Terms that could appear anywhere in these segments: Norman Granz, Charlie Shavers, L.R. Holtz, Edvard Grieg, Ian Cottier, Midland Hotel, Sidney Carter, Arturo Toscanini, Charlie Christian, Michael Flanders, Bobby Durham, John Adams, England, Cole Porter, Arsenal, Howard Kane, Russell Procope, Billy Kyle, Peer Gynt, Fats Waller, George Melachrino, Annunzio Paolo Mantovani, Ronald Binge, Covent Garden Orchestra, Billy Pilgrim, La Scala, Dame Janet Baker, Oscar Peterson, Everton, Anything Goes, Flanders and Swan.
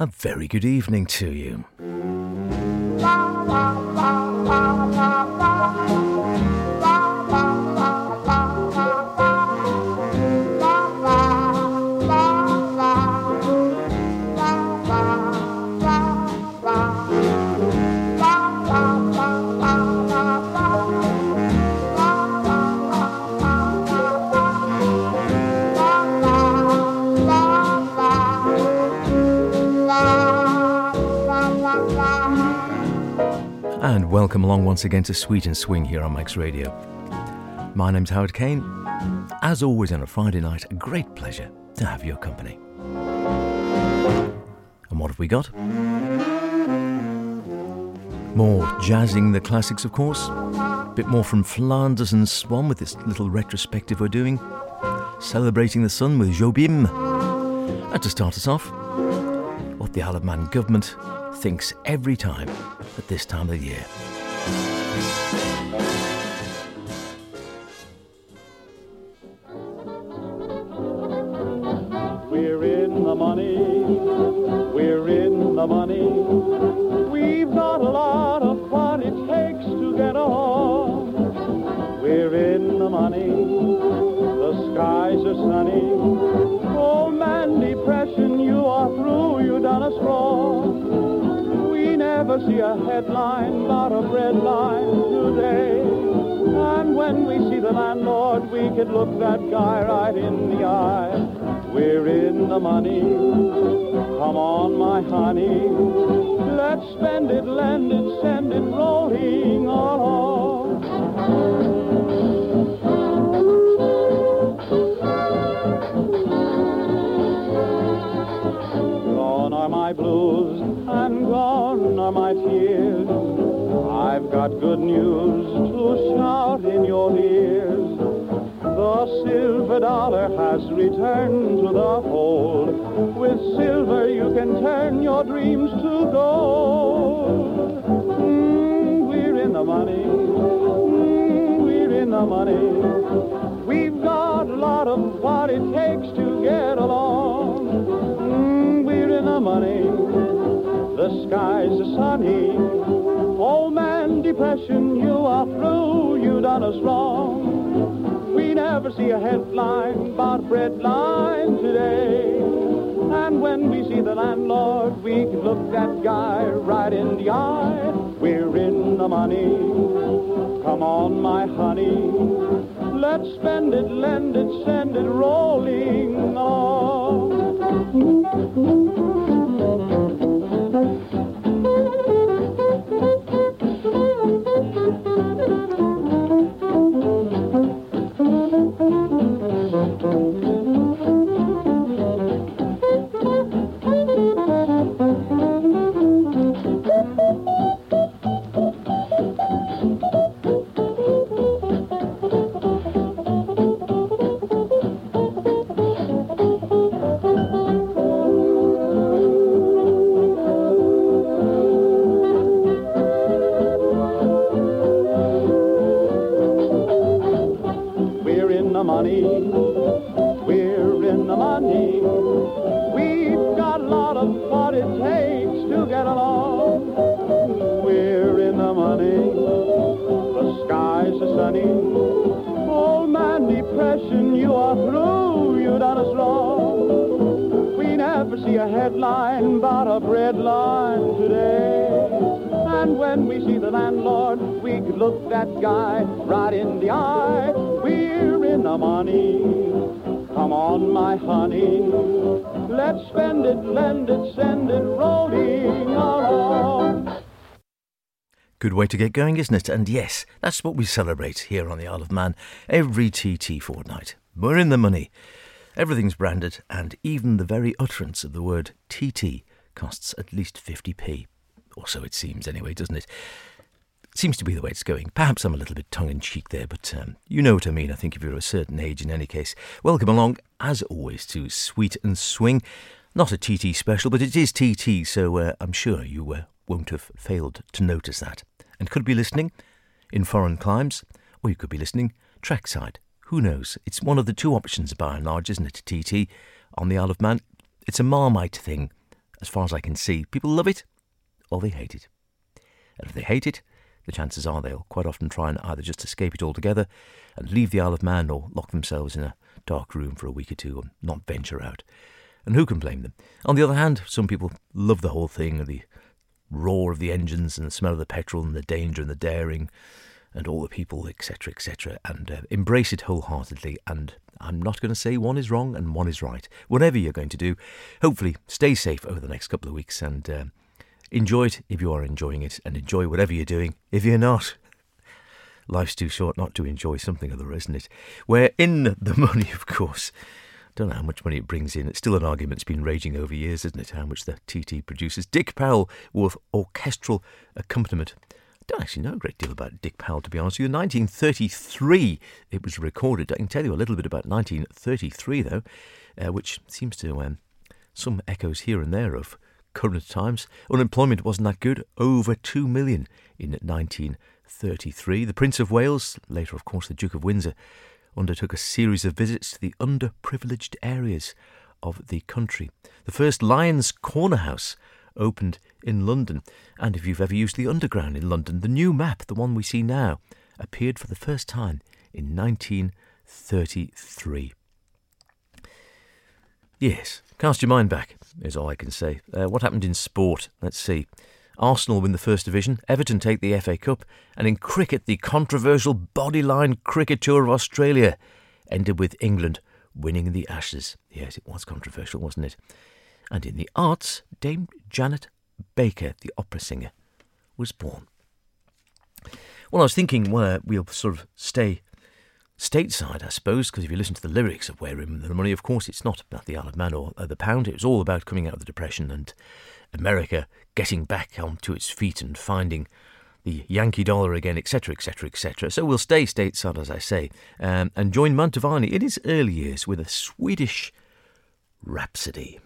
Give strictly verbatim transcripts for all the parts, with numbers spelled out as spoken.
a very good evening to you. And welcome along once again to Sweet and Swing here on Mike's Radio. My name's Howard Kane. As always on a Friday night, a great pleasure to have your company. And what have we got? More jazzing the classics, of course. A bit more from Flanders and Swan with this little retrospective we're doing. Celebrating the Sun with Jobim. And to start us off, what the Isle of Man government thinks every time at this time of the year. We're in the money, we're in the money, we've got a lot of what it takes to get on. We're in the money, the skies are sunny, oh man, depression, you are through, you done us wrong. Never see a headline about a bread line today. And when we see the landlord, we can look that guy right in the eye. We're in the money. Come on, my honey. Let's spend it, lend it, send it, rolling on. Gone are my blues. And gone are my tears. I've got good news to shout in your ears. The silver dollar has returned to the fold. With silver you can turn your dreams to gold. Mm, we're in the money. Mm, we're in the money. We've got a lot of what it takes to get along. Mm, we're in the money. The skies are sunny. Oh man, depression, you are through, you done us wrong. We never see a headline about bread line today. And when we see the landlord, we can look that guy right in the eye. We're in the money. Come on, my honey. Let's spend it, lend it, send it, rolling on. Way to get going, isn't it? And yes, that's what we celebrate here on the Isle of Man every T T fortnight. We're in the money. Everything's branded, and even the very utterance of the word T T costs at least fifty p. Or so it seems anyway, doesn't it? It seems to be the way it's going. Perhaps I'm a little bit tongue-in-cheek there, but um, you know what I mean, I think, if you're a certain age in any case. Welcome along, as always, to Sweet and Swing. Not a T T special, but it is T T, so uh, I'm sure you uh, won't have failed to notice that. And could be listening in foreign climes, or you could be listening trackside. Who knows? It's one of the two options by and large, isn't it, T T? On the Isle of Man, it's a Marmite thing, as far as I can see. People love it, or they hate it. And if they hate it, the chances are they'll quite often try and either just escape it altogether and leave the Isle of Man, or lock themselves in a dark room for a week or two and not venture out. And who can blame them? On the other hand, some people love the whole thing, and the roar of the engines and the smell of the petrol and the danger and the daring and all the people, etc, etc, and uh, embrace it wholeheartedly. And I'm not going to say one is wrong and one is right. Whatever you're going to do, hopefully stay safe over the next couple of weeks, and uh, enjoy it if you are enjoying it, and enjoy whatever you're doing if you're not. Life's too short not to enjoy something other, isn't it? We're in the money, of course. Don't know how much money it brings in. It's still an argument that's been raging over years, isn't it? How much the T T produces. Dick Powell with orchestral accompaniment. I don't actually know a great deal about Dick Powell, to be honest with you. nineteen thirty-three it was recorded. I can tell you a little bit about nineteen thirty-three, though, uh, which seems to um, some echoes here and there of current times. Unemployment wasn't that good. Over two million in nineteen thirty-three. The Prince of Wales, later, of course, the Duke of Windsor, undertook a series of visits to the underprivileged areas of the country. The first Lion's Corner House opened in London, and if you've ever used the Underground in London, the new map, the one we see now, appeared for the first time in nineteen thirty-three. Yes, cast your mind back, is all I can say. Uh, what happened in sport? Let's see. Arsenal win the First Division, Everton take the F A Cup, and in cricket, the controversial Bodyline cricket tour of Australia ended with England winning the Ashes. Yes, it was controversial, wasn't it? And in the arts, Dame Janet Baker, the opera singer, was born. Well, I was thinking, well, we'll sort of stay stateside, I suppose, because if you listen to the lyrics of Where in the Money, of course, it's not about the Isle of Man or the pound. It was all about coming out of the Depression and America getting back onto its feet and finding the Yankee dollar again, etc, etc, et cetera. So we'll stay stateside, as I say, um, and join Mantovani in his early years with a Swedish rhapsody.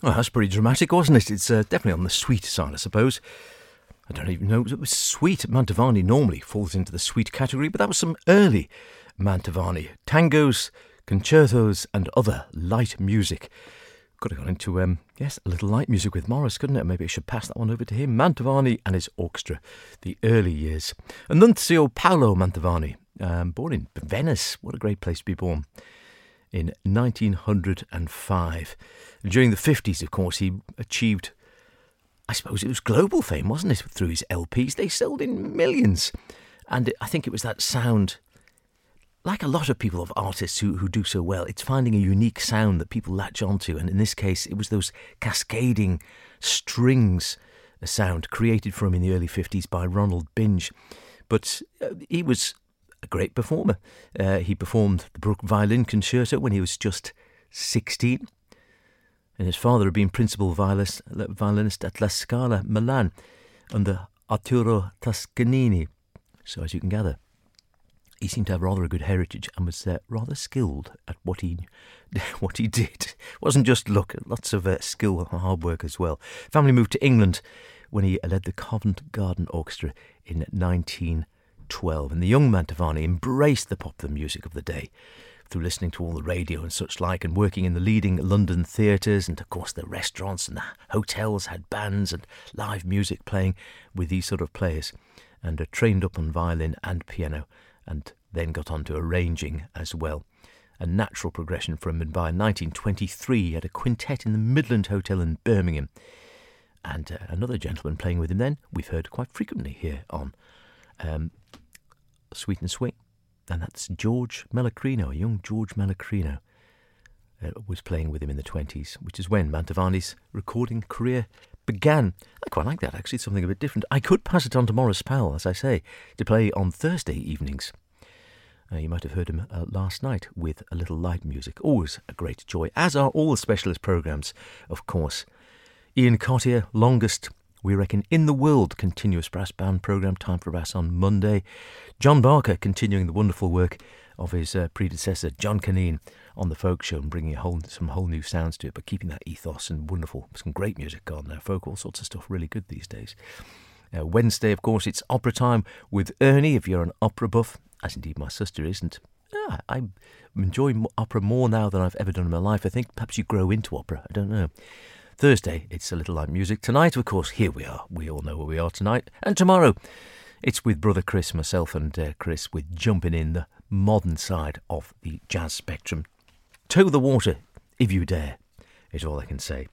Well, that's pretty dramatic, wasn't it? It's uh, definitely on the sweet side, I suppose. I don't even know it was sweet. Mantovani normally falls into the sweet category, but that was some early Mantovani. Tangos, concertos and other light music. Could have gone into, um, yes, a little light music with Morris, couldn't it? Maybe I should pass that one over to him. Mantovani and his orchestra, the early years. Annunzio Paolo Mantovani, um, born in Venice. What a great place to be born. In nineteen oh five. During the fifties, of course, he achieved, I suppose it was global fame, wasn't it? Through his L Ps, they sold in millions. And it, I think it was that sound, like a lot of people, of artists who, who do so well, it's finding a unique sound that people latch onto. And in this case, it was those cascading strings, a sound created for him in the early fifties by Ronald Binge. But uh, he was a great performer. Uh, he performed the Bruck Violin Concerto when he was just sixteen. And his father had been principal violinist, violinist at La Scala, Milan, under Arturo Toscanini. So as you can gather, he seemed to have rather a good heritage and was uh, rather skilled at what he what he did. It wasn't just luck, lots of uh, skill and hard work as well. Family moved to England when he led the Covent Garden Orchestra in nineteen twelve. And the young Mantovani embraced the popular music of the day through listening to all the radio and such like, and working in the leading London theatres, and of course the restaurants and the hotels had bands and live music playing with these sort of players, and uh, trained up on violin and piano, and then got on to arranging as well. A natural progression for him, and by nineteen twenty-three he had a quintet in the Midland Hotel in Birmingham. And uh, another gentleman playing with him then, we've heard quite frequently here on um, Sweet and Swing, and that's George Melachrino. A young George Melachrino uh, was playing with him in the twenties, which is when Mantovani's recording career began. I quite like that, actually, something a bit different. I could pass it on to Morris Powell, as I say, to play on Thursday evenings. Uh, you might have heard him uh, last night with a little light music. Always a great joy, as are all the specialist programmes, of course. Ian Cottier, longest, we reckon, in the world, continuous brass band programme, Time for Brass on Monday. John Barker continuing the wonderful work of his uh, predecessor, John Kirby, on the folk show, and bringing a whole, some whole new sounds to it, but keeping that ethos and wonderful, some great music on there. Folk, all sorts of stuff, really good these days. Uh, Wednesday, of course, it's opera time with Ernie, if you're an opera buff, as indeed my sister isn't. Ah, I enjoy opera more now than I've ever done in my life. I think perhaps you grow into opera, I don't know. Thursday, it's a little light music. Tonight, of course, here we are. We all know where we are tonight. And tomorrow, it's with Brother Chris, myself and uh, Chris, with Jumping In, the modern side of the jazz spectrum. Toe the water, if you dare, is all I can say.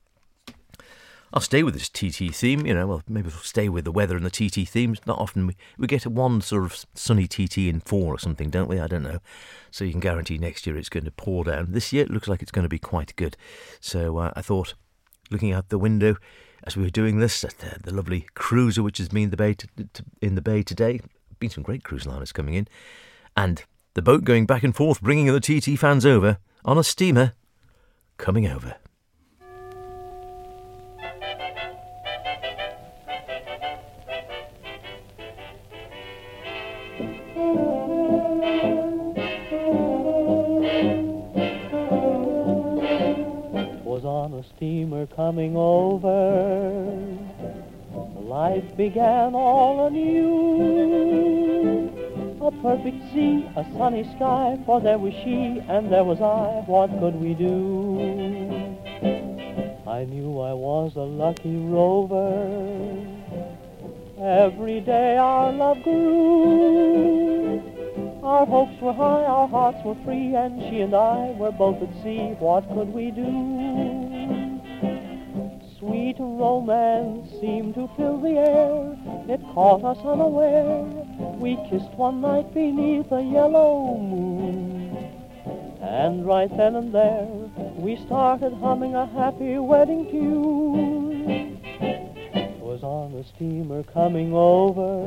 I'll stay with this T T theme, you know, well, maybe we'll stay with the weather and the T T themes. Not often we, we get one sort of sunny T T in four or something, don't we? I don't know. So you can guarantee next year it's going to pour down. This year it looks like it's going to be quite good. So uh, I thought, looking out the window as we were doing this, at the, the lovely cruiser which has been the bay to, to, in the bay today. Been some great cruise liners coming in. And the boat going back and forth, bringing the T T fans over on a steamer coming over. A steamer coming over, life began all anew. A perfect sea, a sunny sky, for there was she and there was I, what could we do? I knew I was a lucky rover, every day our love grew. Our hopes were high, our hearts were free, and she and I were both at sea, what could we do? Sweet romance seemed to fill the air, it caught us unaware. We kissed one night beneath a yellow moon, and right then and there we started humming a happy wedding tune. 'Twas on the steamer coming over,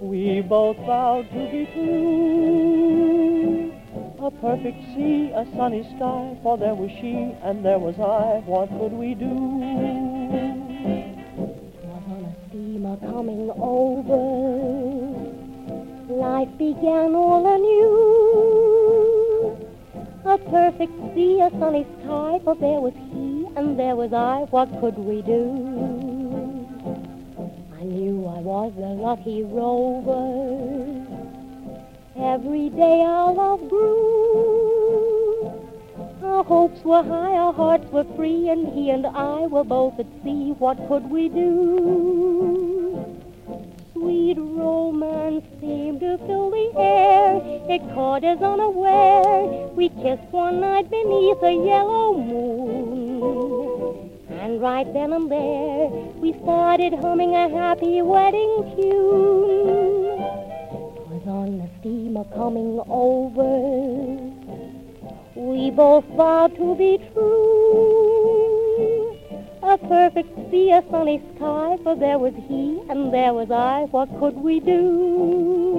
we both vowed to be true. A perfect sea, a sunny sky, for there was she and there was I, what could we do? 'Twas on a steamer coming over, life began all anew. A perfect sea, a sunny sky, for there was he and there was I, what could we do? I knew I was the lucky rover, every day our love grew. Our hopes were high, our hearts were free, and he and I were both at sea, what could we do? Sweet romance seemed to fill the air, it caught us unaware. We kissed one night beneath a yellow moon, and right then and there we started humming a happy wedding tune. 'Twas on the steamer coming over, we both vowed to be true. A perfect sea, a sunny sky, for there was he and there was I, what could we do?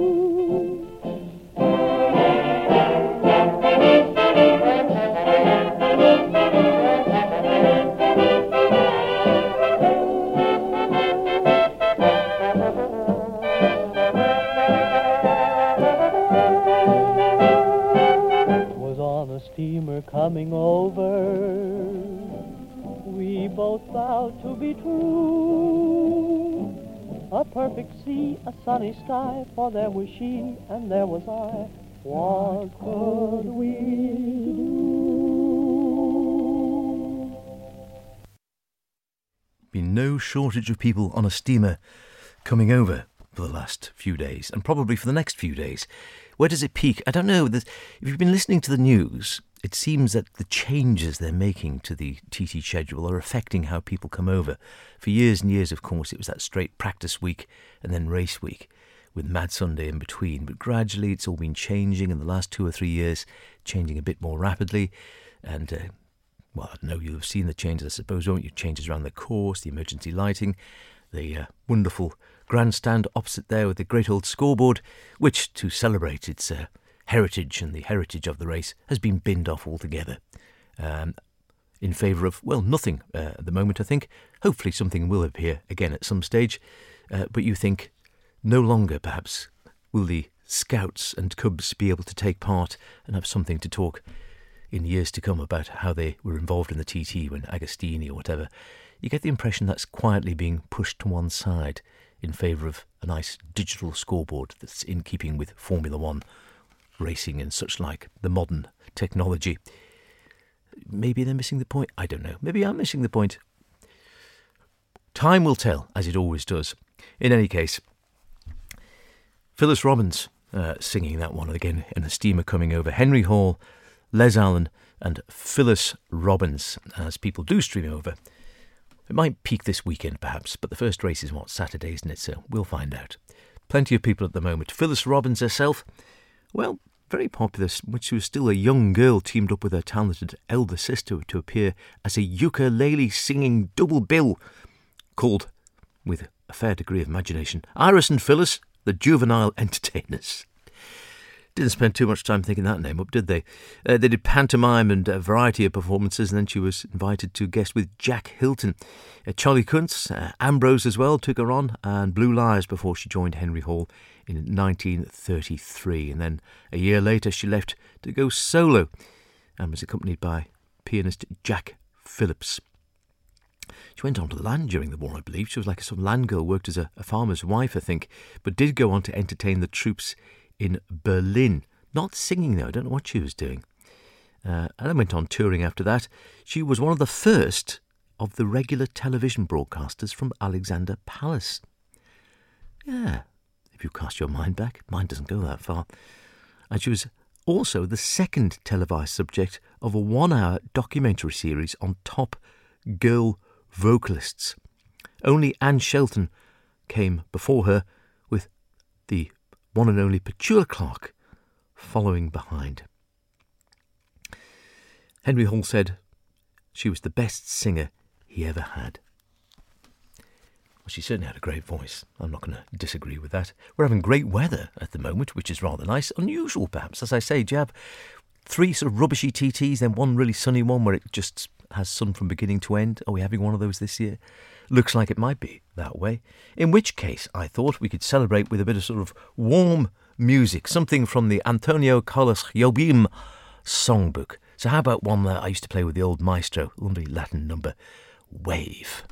Was on a steamer coming over, we both vowed to be true. A perfect sea, a sunny sky, for there was she and there was I, what could we do? Been no shortage of people on a steamer coming over for the last few days, and probably for the next few days. Where does it peak? I don't know. If you've been listening to the news, it seems that the changes they're making to the T T schedule are affecting how people come over. For years and years, of course, it was that straight practice week and then race week, with Mad Sunday in between. But gradually it's all been changing in the last two or three years, changing a bit more rapidly. And, uh, well, I don't know, you'll have seen the changes, I suppose, won't you? Changes around the course, the emergency lighting, the uh, wonderful grandstand opposite there with the great old scoreboard, which, to celebrate its Uh, heritage and the heritage of the race, has been binned off altogether um, in favour of, well, nothing uh, at the moment, I think. Hopefully something will appear again at some stage, uh, but you think no longer, perhaps, will the Scouts and Cubs be able to take part and have something to talk in years to come about how they were involved in the T T when Agostini or whatever. You get the impression that's quietly being pushed to one side in favour of a nice digital scoreboard that's in keeping with Formula One racing and such like, the modern technology. Maybe they're missing the point. I don't know. Maybe I'm missing the point. Time will tell, as it always does. In any case, Phyllis Robbins uh, singing that one again, and the steamer coming over. Henry Hall, Les Allen and Phyllis Robbins, as people do stream over. It might peak this weekend, perhaps, but the first race is, what, Saturday, isn't it? So we'll find out. Plenty of people at the moment. Phyllis Robbins herself, well, very popular when she was still a young girl, teamed up with her talented elder sister to appear as a ukulele-singing double bill called, with a fair degree of imagination, Iris and Phyllis, the Juvenile Entertainers. Didn't spend too much time thinking that name up, did they? Uh, they did pantomime and a variety of performances, and then she was invited to guest with Jack Hilton. Uh, Charlie Kuntz, uh, Ambrose as well, took her on, and Blue Lives before she joined Henry Hall in nineteen thirty-three. And then a year later she left to go solo and was accompanied by pianist Jack Phillips. She went on to the land during the war, I believe. She was like a sort of land girl, worked as a, a farmer's wife, I think, but did go on to entertain the troops in Berlin. Not singing, though. I don't know what she was doing. Uh, and then went on touring after that. She was one of the first of the regular television broadcasters from Alexander Palace. Yeah, if you cast your mind back, mine doesn't go that far. And she was also the second televised subject of a one-hour documentary series on top girl vocalists. Only Anne Shelton came before her, with the one and only Petula Clark following behind. Henry Hall said she was the best singer he ever had. Well, she certainly had a great voice. I'm not going to disagree with that. We're having great weather at the moment, which is rather nice. Unusual, perhaps. As I say, do you have three sort of rubbishy T Ts, then one really sunny one where it just has sun from beginning to end? Are we having one of those this year? Looks like it might be that way. In which case, I thought we could celebrate with a bit of sort of warm music, something from the Antonio Carlos Jobim songbook, So how about one that I used to play with the old maestro, lovely Latin number, Wave.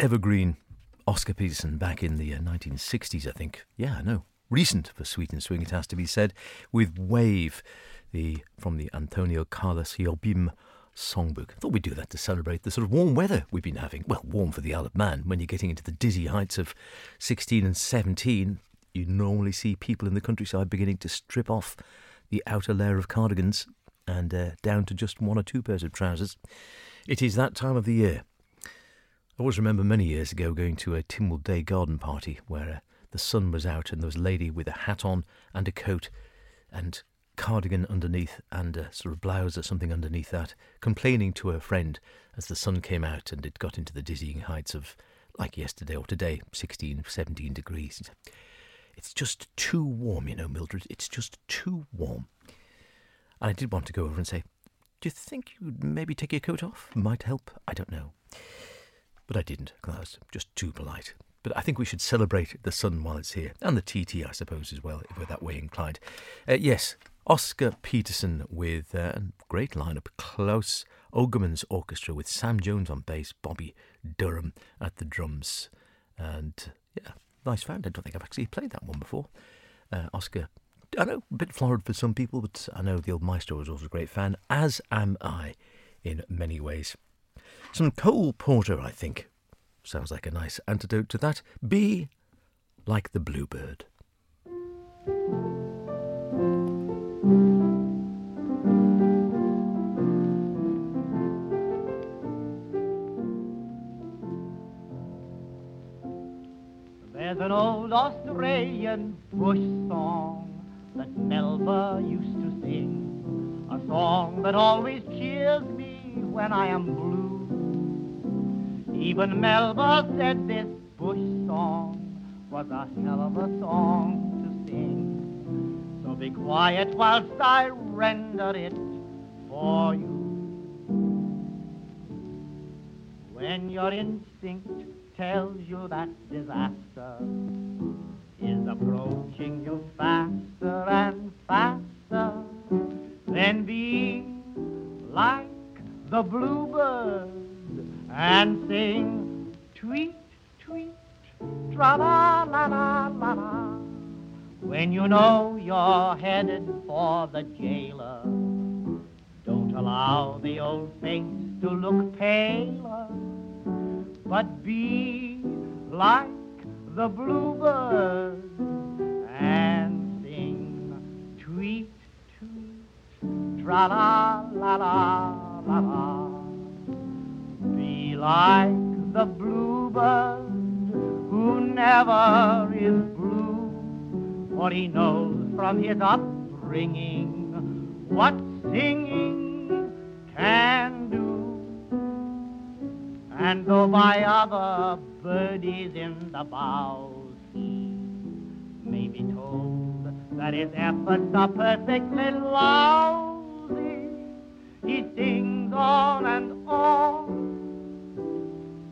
evergreen Oscar Peterson back in the uh, nineteen sixties, I think. Yeah, I know. Recent for Sweet and Swing, it has to be said, with Wave, the from the Antonio Carlos Jobim songbook. Thought we'd do that to celebrate the sort of warm weather we've been having. Well, warm for the Isle of Man. When you're getting into the dizzy heights of sixteen and seventeen, you normally see people in the countryside beginning to strip off the outer layer of cardigans and uh, down to just one or two pairs of trousers. It is that time of the year. I always remember many years ago going to a Timwell Day garden party where uh, the sun was out and there was a lady with a hat on and a coat and cardigan underneath and a sort of blouse or something underneath that, complaining to her friend as the sun came out and it got into the dizzying heights of, like yesterday or today, sixteen, seventeen degrees. It's just too warm, you know, Mildred. It's just too warm. And I did want to go over and say, do you think you'd maybe take your coat off? Might help. I don't know. But I didn't, because I was just too polite. But I think we should celebrate the sun while it's here. And the T T, I suppose, as well, if we're that way inclined. Uh, yes, Oscar Peterson with uh, a great lineup, Klaus Ogerman's orchestra with Sam Jones on bass, Bobby Durham at the drums. And, yeah, nice found. I don't think I've actually played that one before. Uh, Oscar, I know, a bit florid for some people, but I know the old maestro was also a great fan, as am I in many ways. Some Cole Porter, I think. Sounds like a nice antidote to that. Be like the bluebird. There's an old Australian bush song that Melba used to sing, a song that always cheers me when I am blue. Even Melba said this bush song was a hell of a song to sing. So be quiet whilst I render it for you. When your instinct tells you that disaster is approaching you faster and faster, then be like the bluebird and sing, tweet, tweet, tra-la-la-la-la-la. When you know you're headed for the jailer, don't allow the old face to look paler, but be like the bluebird and sing, tweet, tweet, tra-la-la-la-la-la. Like the bluebird who never is blue, for he knows from his upbringing what singing can do. And though by other birdies in the boughs he may be told that his efforts are perfectly lousy, he sings on and on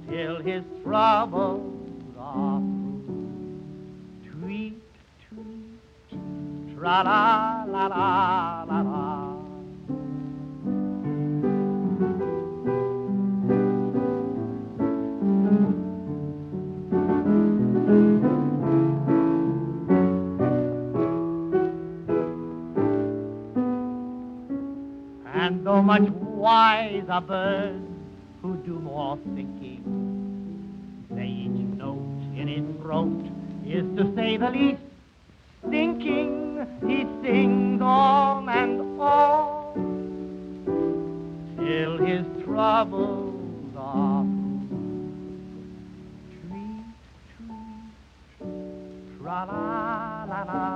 till his troubles are through. Tweet, tweet, tra-la-la-la-la-la. And though much wiser birds who do more thinking wrote is to say the least thinking, he sings on and on till his troubles are through. Tweet, tweet, tra la la la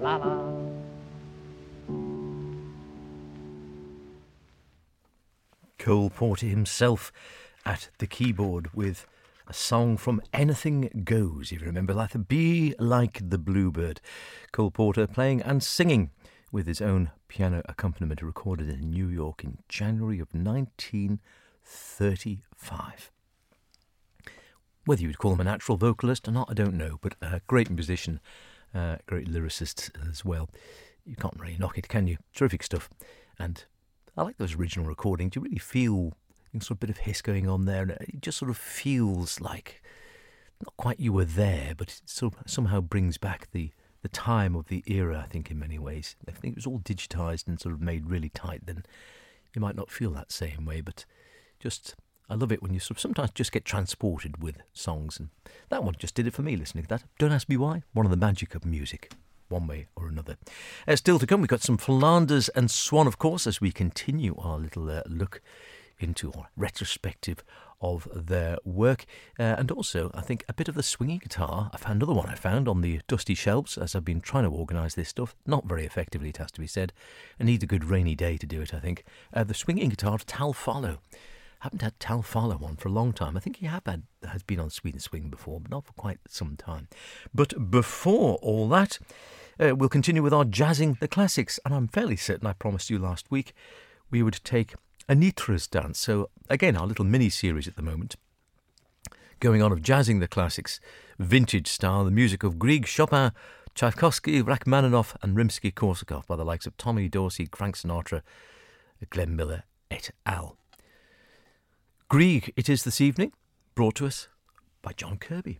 la la. Cole Porter himself at the keyboard with a song from Anything Goes, if you remember that. Be like the bluebird. Cole Porter playing and singing with his own piano accompaniment, recorded in New York in January of nineteen thirty-five. Whether you'd call him a natural vocalist or not, I don't know, but a great musician, a great lyricist as well. You can't really knock it, can you? Terrific stuff. And I like those original recordings. You really feel sort of bit of hiss going on there, and it just sort of feels like not quite you were there, but it sort of somehow brings back the, the time of the era, I think, in many ways. I think it was all digitised and sort of made really tight, then you might not feel that same way, but just... I love it when you sort of sometimes just get transported with songs, and that one just did it for me listening to that. Don't ask me why, one of the magic of music, one way or another. Uh, still to come, we've got some Flanders and Swan, of course, as we continue our little uh, look into our retrospective of their work. Uh, and also, I think, a bit of the swinging guitar. I found another one I found on the dusty shelves as I've been trying to organise this stuff. Not very effectively, it has to be said. I need a good rainy day to do it, I think. Uh, the swinging guitar of Tal Farlow. Haven't had Tal Farlow on for a long time. I think he have had, has been on Sweden Swing before, but not for quite some time. But before all that, uh, we'll continue with our jazzing the classics. And I'm fairly certain I promised you last week we would take Anitra's Dance. So again, our little mini-series at the moment, going on of jazzing the classics, vintage style, the music of Grieg, Chopin, Tchaikovsky, Rachmaninoff and Rimsky-Korsakov by the likes of Tommy Dorsey, Frank Sinatra, Glenn Miller et al. Grieg it is this evening, brought to us by John Kirby.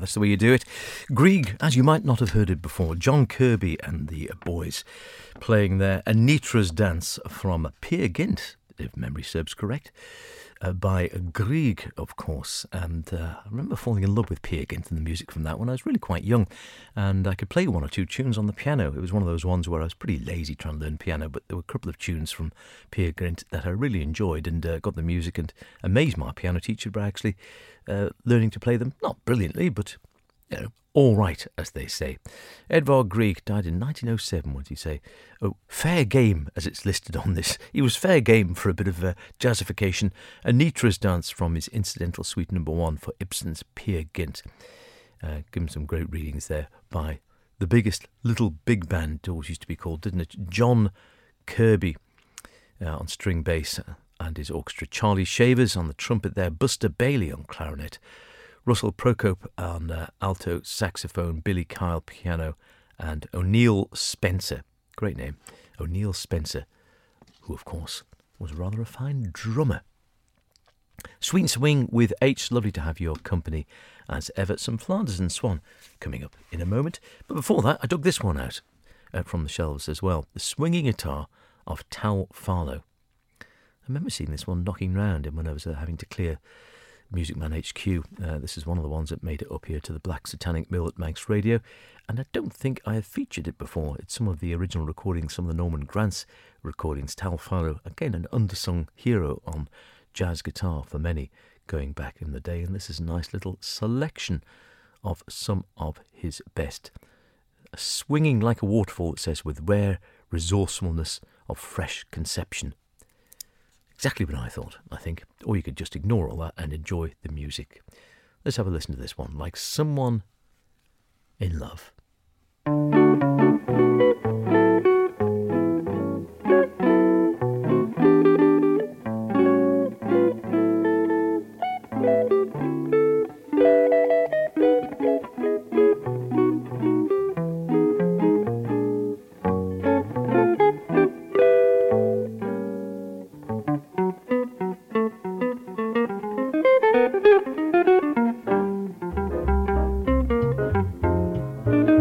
That's the way you do it. Grieg, as you might not have heard it before, John Kirby and the boys playing their Anitra's Dance from Peer Gynt, if memory serves correct, uh, by Grieg, of course. And uh, I remember falling in love with Peer Gynt and the music from that when I was really quite young, and I could play one or two tunes on the piano. It was one of those ones where I was pretty lazy trying to learn piano, but there were a couple of tunes from Peer Gynt that I really enjoyed, and uh, got the music and amazed my piano teacher by actually Uh, learning to play them, not brilliantly, but, you know, all right, as they say. Edvard Grieg died in nineteen oh seven, would you say? Oh, fair game, as it's listed on this. He was fair game for a bit of uh, jazzification. Anitra's Dance from his incidental suite number one for Ibsen's Peer Gynt. Uh, give him some great readings there by the biggest little big band, it always used to be called, didn't it? John Kirby. uh, on string bass and his orchestra, Charlie Shavers on the trumpet there, Buster Bailey on clarinet, Russell Procope on uh, alto saxophone, Billy Kyle piano, and O'Neill Spencer, great name, O'Neill Spencer, who of course was rather a fine drummer. Sweet and Swing with H, lovely to have your company as ever. Some Flanders and Swan coming up in a moment. But before that, I dug this one out uh, from the shelves as well. The Swinging Guitar of Tal Farlow. I remember seeing this one knocking round and when I was uh, having to clear Music Man H Q. Uh, this is one of the ones that made it up here to the Black Satanic Mill at Manx Radio. And I don't think I have featured it before. It's some of the original recordings, some of the Norman Granz recordings. Tal Farlow, again an undersung hero on jazz guitar for many going back in the day, and this is a nice little selection of some of his best. Swinging like a waterfall, it says, with rare resourcefulness of fresh conception. Exactly what I thought, I think. Or you could just ignore all that and enjoy the music. Let's have a listen to this one, like someone in love. Thank you.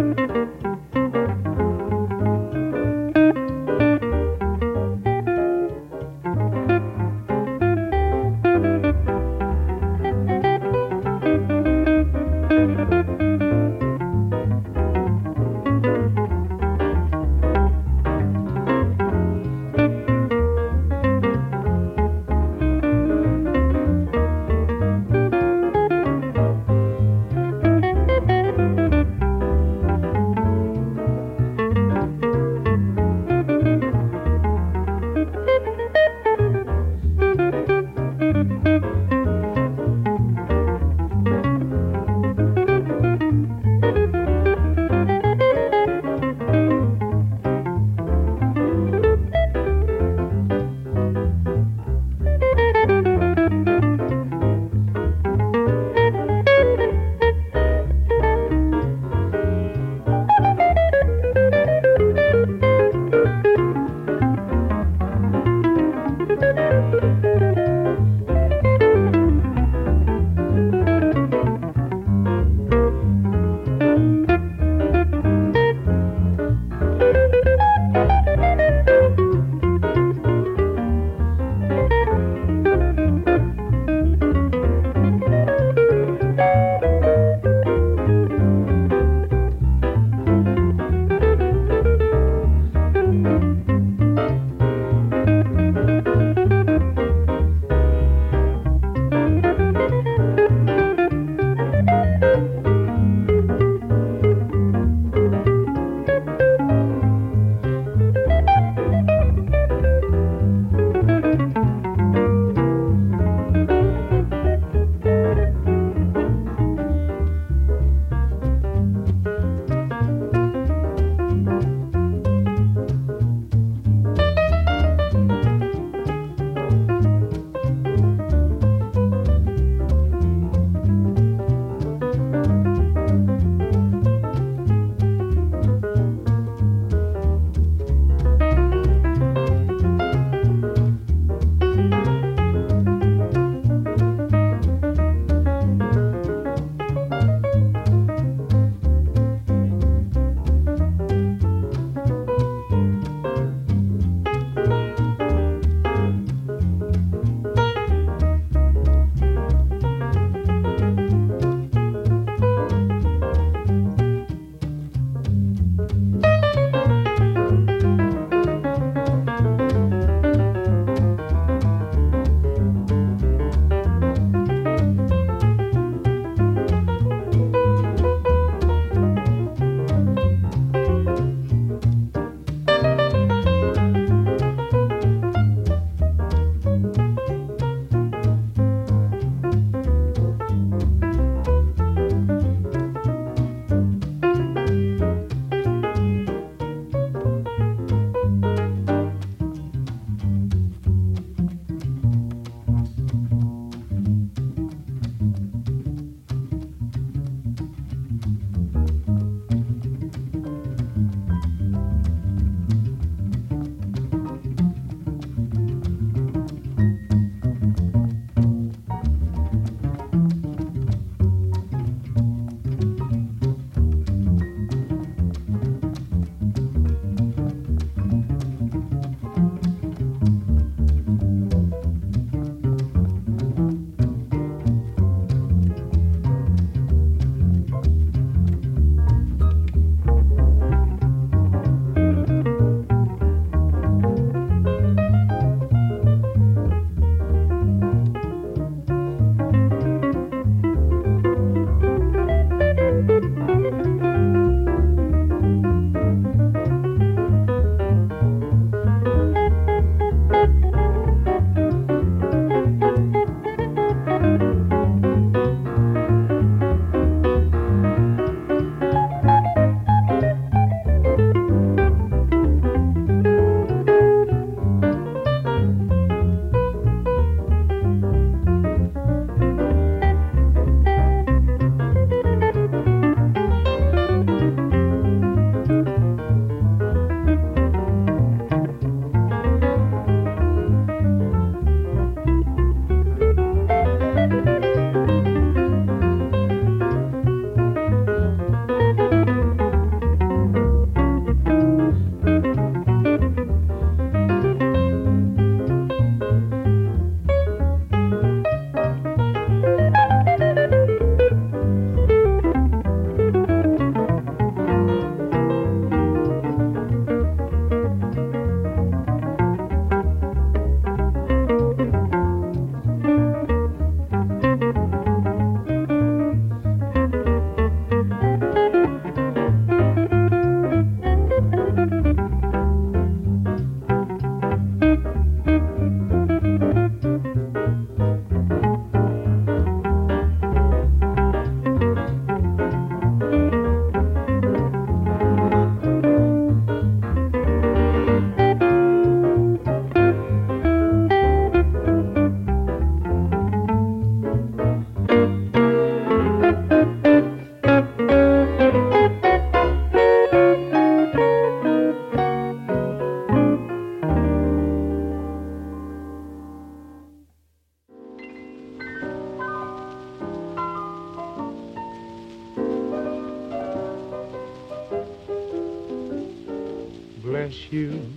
bless you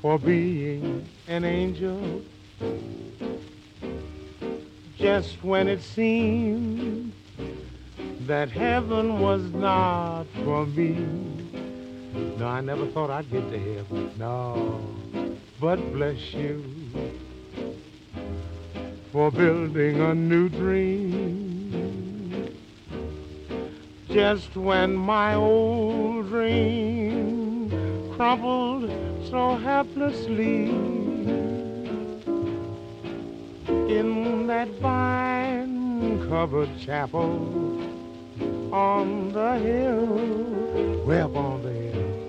for being an angel. Just when it seemed that heaven was not for me. No, I never thought I'd get to heaven, no. But bless you for building a new dream. Just when my old dream crumbled so haplessly in that vine-covered chapel on the hill, way up on the hill,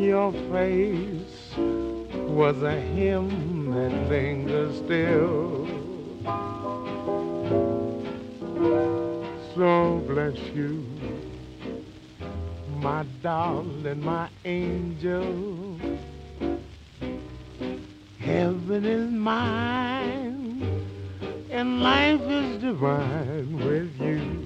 your face was a hymn that lingers still. So bless you, my darling, my angel. Heaven is mine, and life is divine with you.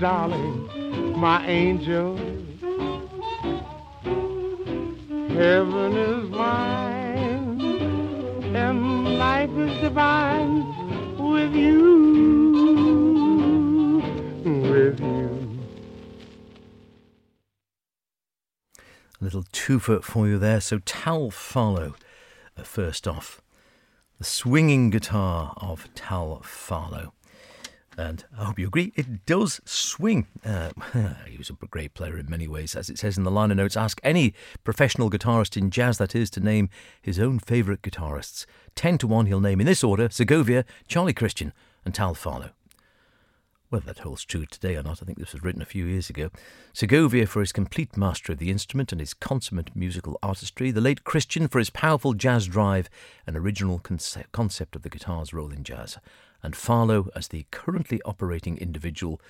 Darling, my angel, heaven is mine, and life is divine with you, with you. A little twofer for you there, so Tal Farlow, uh, first off. The swinging guitar of Tal Farlow. And I hope you agree, it does swing. Uh, he was a great player in many ways. As it says in the liner notes, ask any professional guitarist in jazz, that is, to name his own favourite guitarists. Ten to one he'll name, in this order, Segovia, Charlie Christian and Tal Farlow. Whether that holds true today or not, I think this was written a few years ago. Segovia for his complete mastery of the instrument and his consummate musical artistry. The late Christian for his powerful jazz drive and original concept, concept of the guitar's role in jazz. And Farlow as the currently operating individual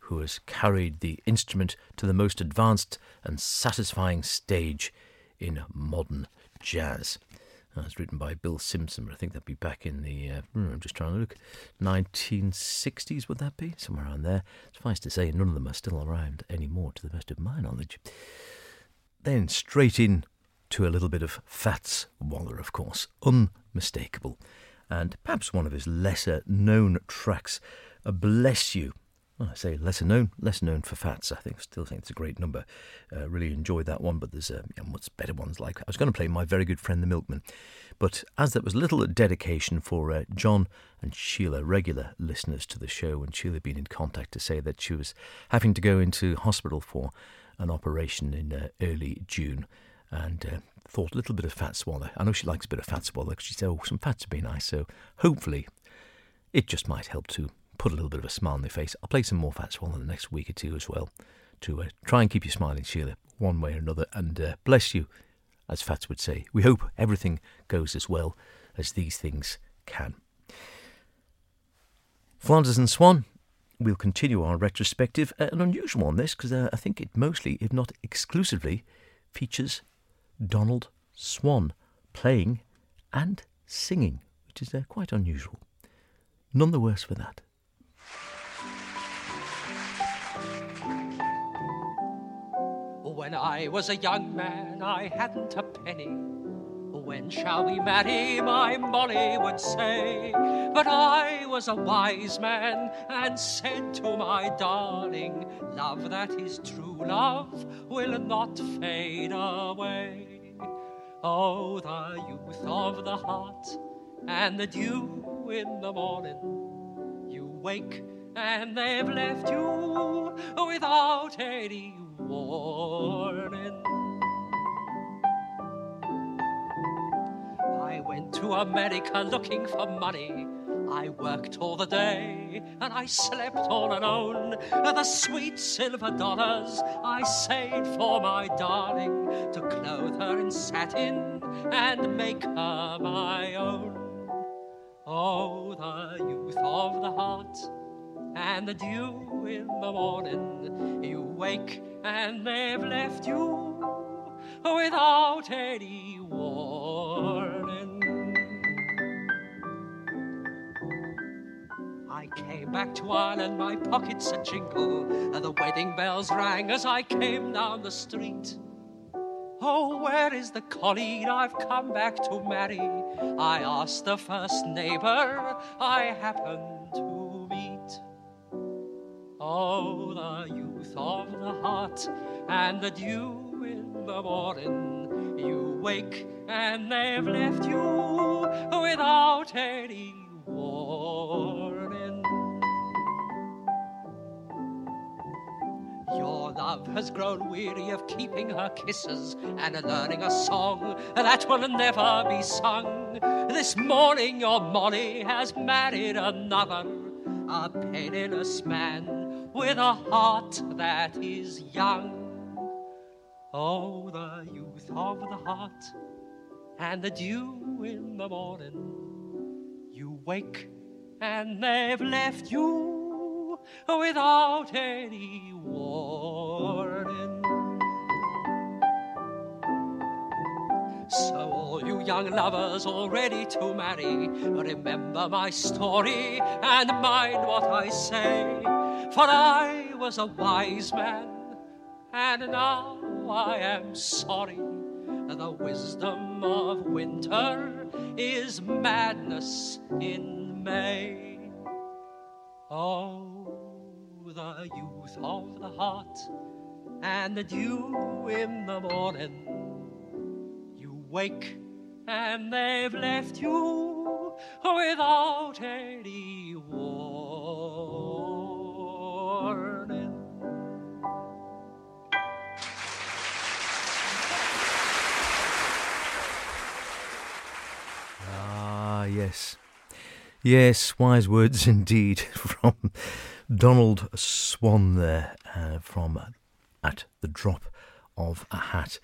who has carried the instrument to the most advanced and satisfying stage in modern jazz. That's written by Bill Simpson, but I think that'd be back in the, uh, I'm just trying to look, nineteen sixties, would that be? Somewhere around there. Suffice to say, none of them are still around anymore, to the best of my knowledge. Then straight in to a little bit of Fats Waller, of course. Unmistakable. And perhaps one of his lesser-known tracks, Bless You. Well, I say lesser-known, less-known for Fats, I think. Still think it's a great number. Uh, really enjoyed that one, but there's uh, much better ones like... I was going to play My Very Good Friend the Milkman, but as there was little dedication for uh, John and Sheila, regular listeners to the show, and Sheila being in contact to say that she was having to go into hospital for an operation in uh, early June, and... Uh, thought a little bit of Fats Waller. I know she likes a bit of Fats Waller because she said, oh, some Fats would be nice. So hopefully it just might help to put a little bit of a smile on their face. I'll play some more Fats Waller the next week or two as well to uh, try and keep you smiling, Sheila. one way or another, and uh, bless you, as Fats would say. We hope everything goes as well as these things can. Flanders and Swan, we'll continue our retrospective. An unusual one, this, because uh, I think it mostly, if not exclusively, features Donald Swan playing and singing, which is uh, quite unusual. None the worse for that. When I was a young man, I hadn't a penny. When shall we marry, my Molly would say. But I was a wise man and said to my darling, love that is true love will not fade away. Oh, the youth of the heart and the dew in the morning. You wake and they've left you without any warning. I went to America looking for money. I worked all the day and I slept all alone. The sweet silver dollars I saved for my darling to clothe her in satin and make her my own. Oh, the youth of the heart and the dew in the morning. You wake and they've left you without any warning. I came back to Ireland, my pockets a jingle, and the wedding bells rang as I came down the street. Oh, where is the colleen I've come back to marry? I asked the first neighbour I happened to meet. Oh, the youth of the heart and the dew in the morning. You wake and they've left you without any warning. Your love has grown weary of keeping her kisses and learning a song that will never be sung. This morning your Molly has married another, a penniless man with a heart that is young. Oh, the youth of the heart and the dew in the morning. You wake and they've left you without any warning. So all you young lovers all ready to marry, remember my story and mind what I say. For I was a wise man, and now I am sorry. The wisdom of winter is madness in May. Oh, the youth of the heart and the dew in the morning. You wake and they've left you without any warning. Ah, yes. Yes, wise words indeed from Donald Swan there, uh, from At the Drop of a Hat.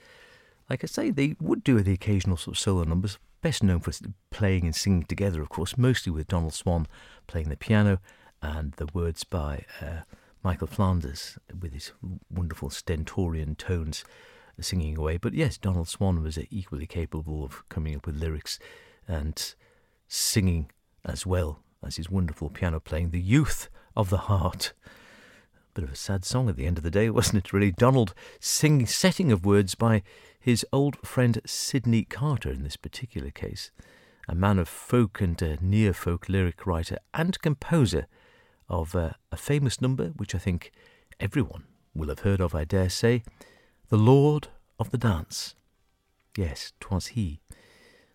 Like I say, they would do the occasional sort of solo numbers, best known for playing and singing together, of course, mostly with Donald Swan playing the piano and the words by uh, Michael Flanders with his wonderful stentorian tones singing away. But yes, Donald Swan was equally capable of coming up with lyrics and singing as well as his wonderful piano playing. The youth of the heart. Bit of a sad song at the end of the day, wasn't it, really? Donald singing, setting of words by his old friend Sidney Carter in this particular case, a man of folk and uh, near-folk lyric writer and composer of uh, a famous number, which I think everyone will have heard of, I dare say, The Lord of the Dance. Yes, 'twas he,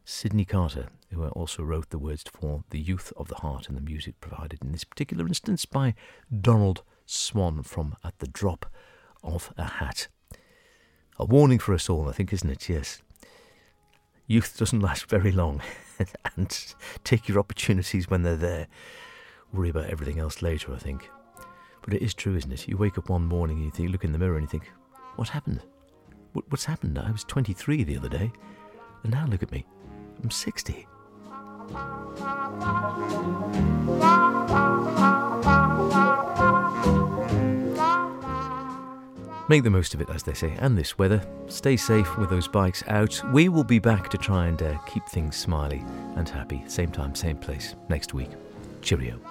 Sidney Carter, who also wrote the words for The Youth of the Heart and the music provided in this particular instance by Donald Swan from At the Drop of a Hat. A warning for us all, I think, isn't it? Yes. Youth doesn't last very long, and take your opportunities when they're there. Worry about everything else later, I think. But it is true, isn't it? You wake up one morning and you think, look in the mirror and you think, what happened? What, what's happened? I was twenty-three the other day, and now look at me. I'm sixty. Make the most of it, as they say, and this weather. Stay safe with those bikes out. We will be back to try and uh, keep things smiley and happy. Same time, same place next week. Cheerio.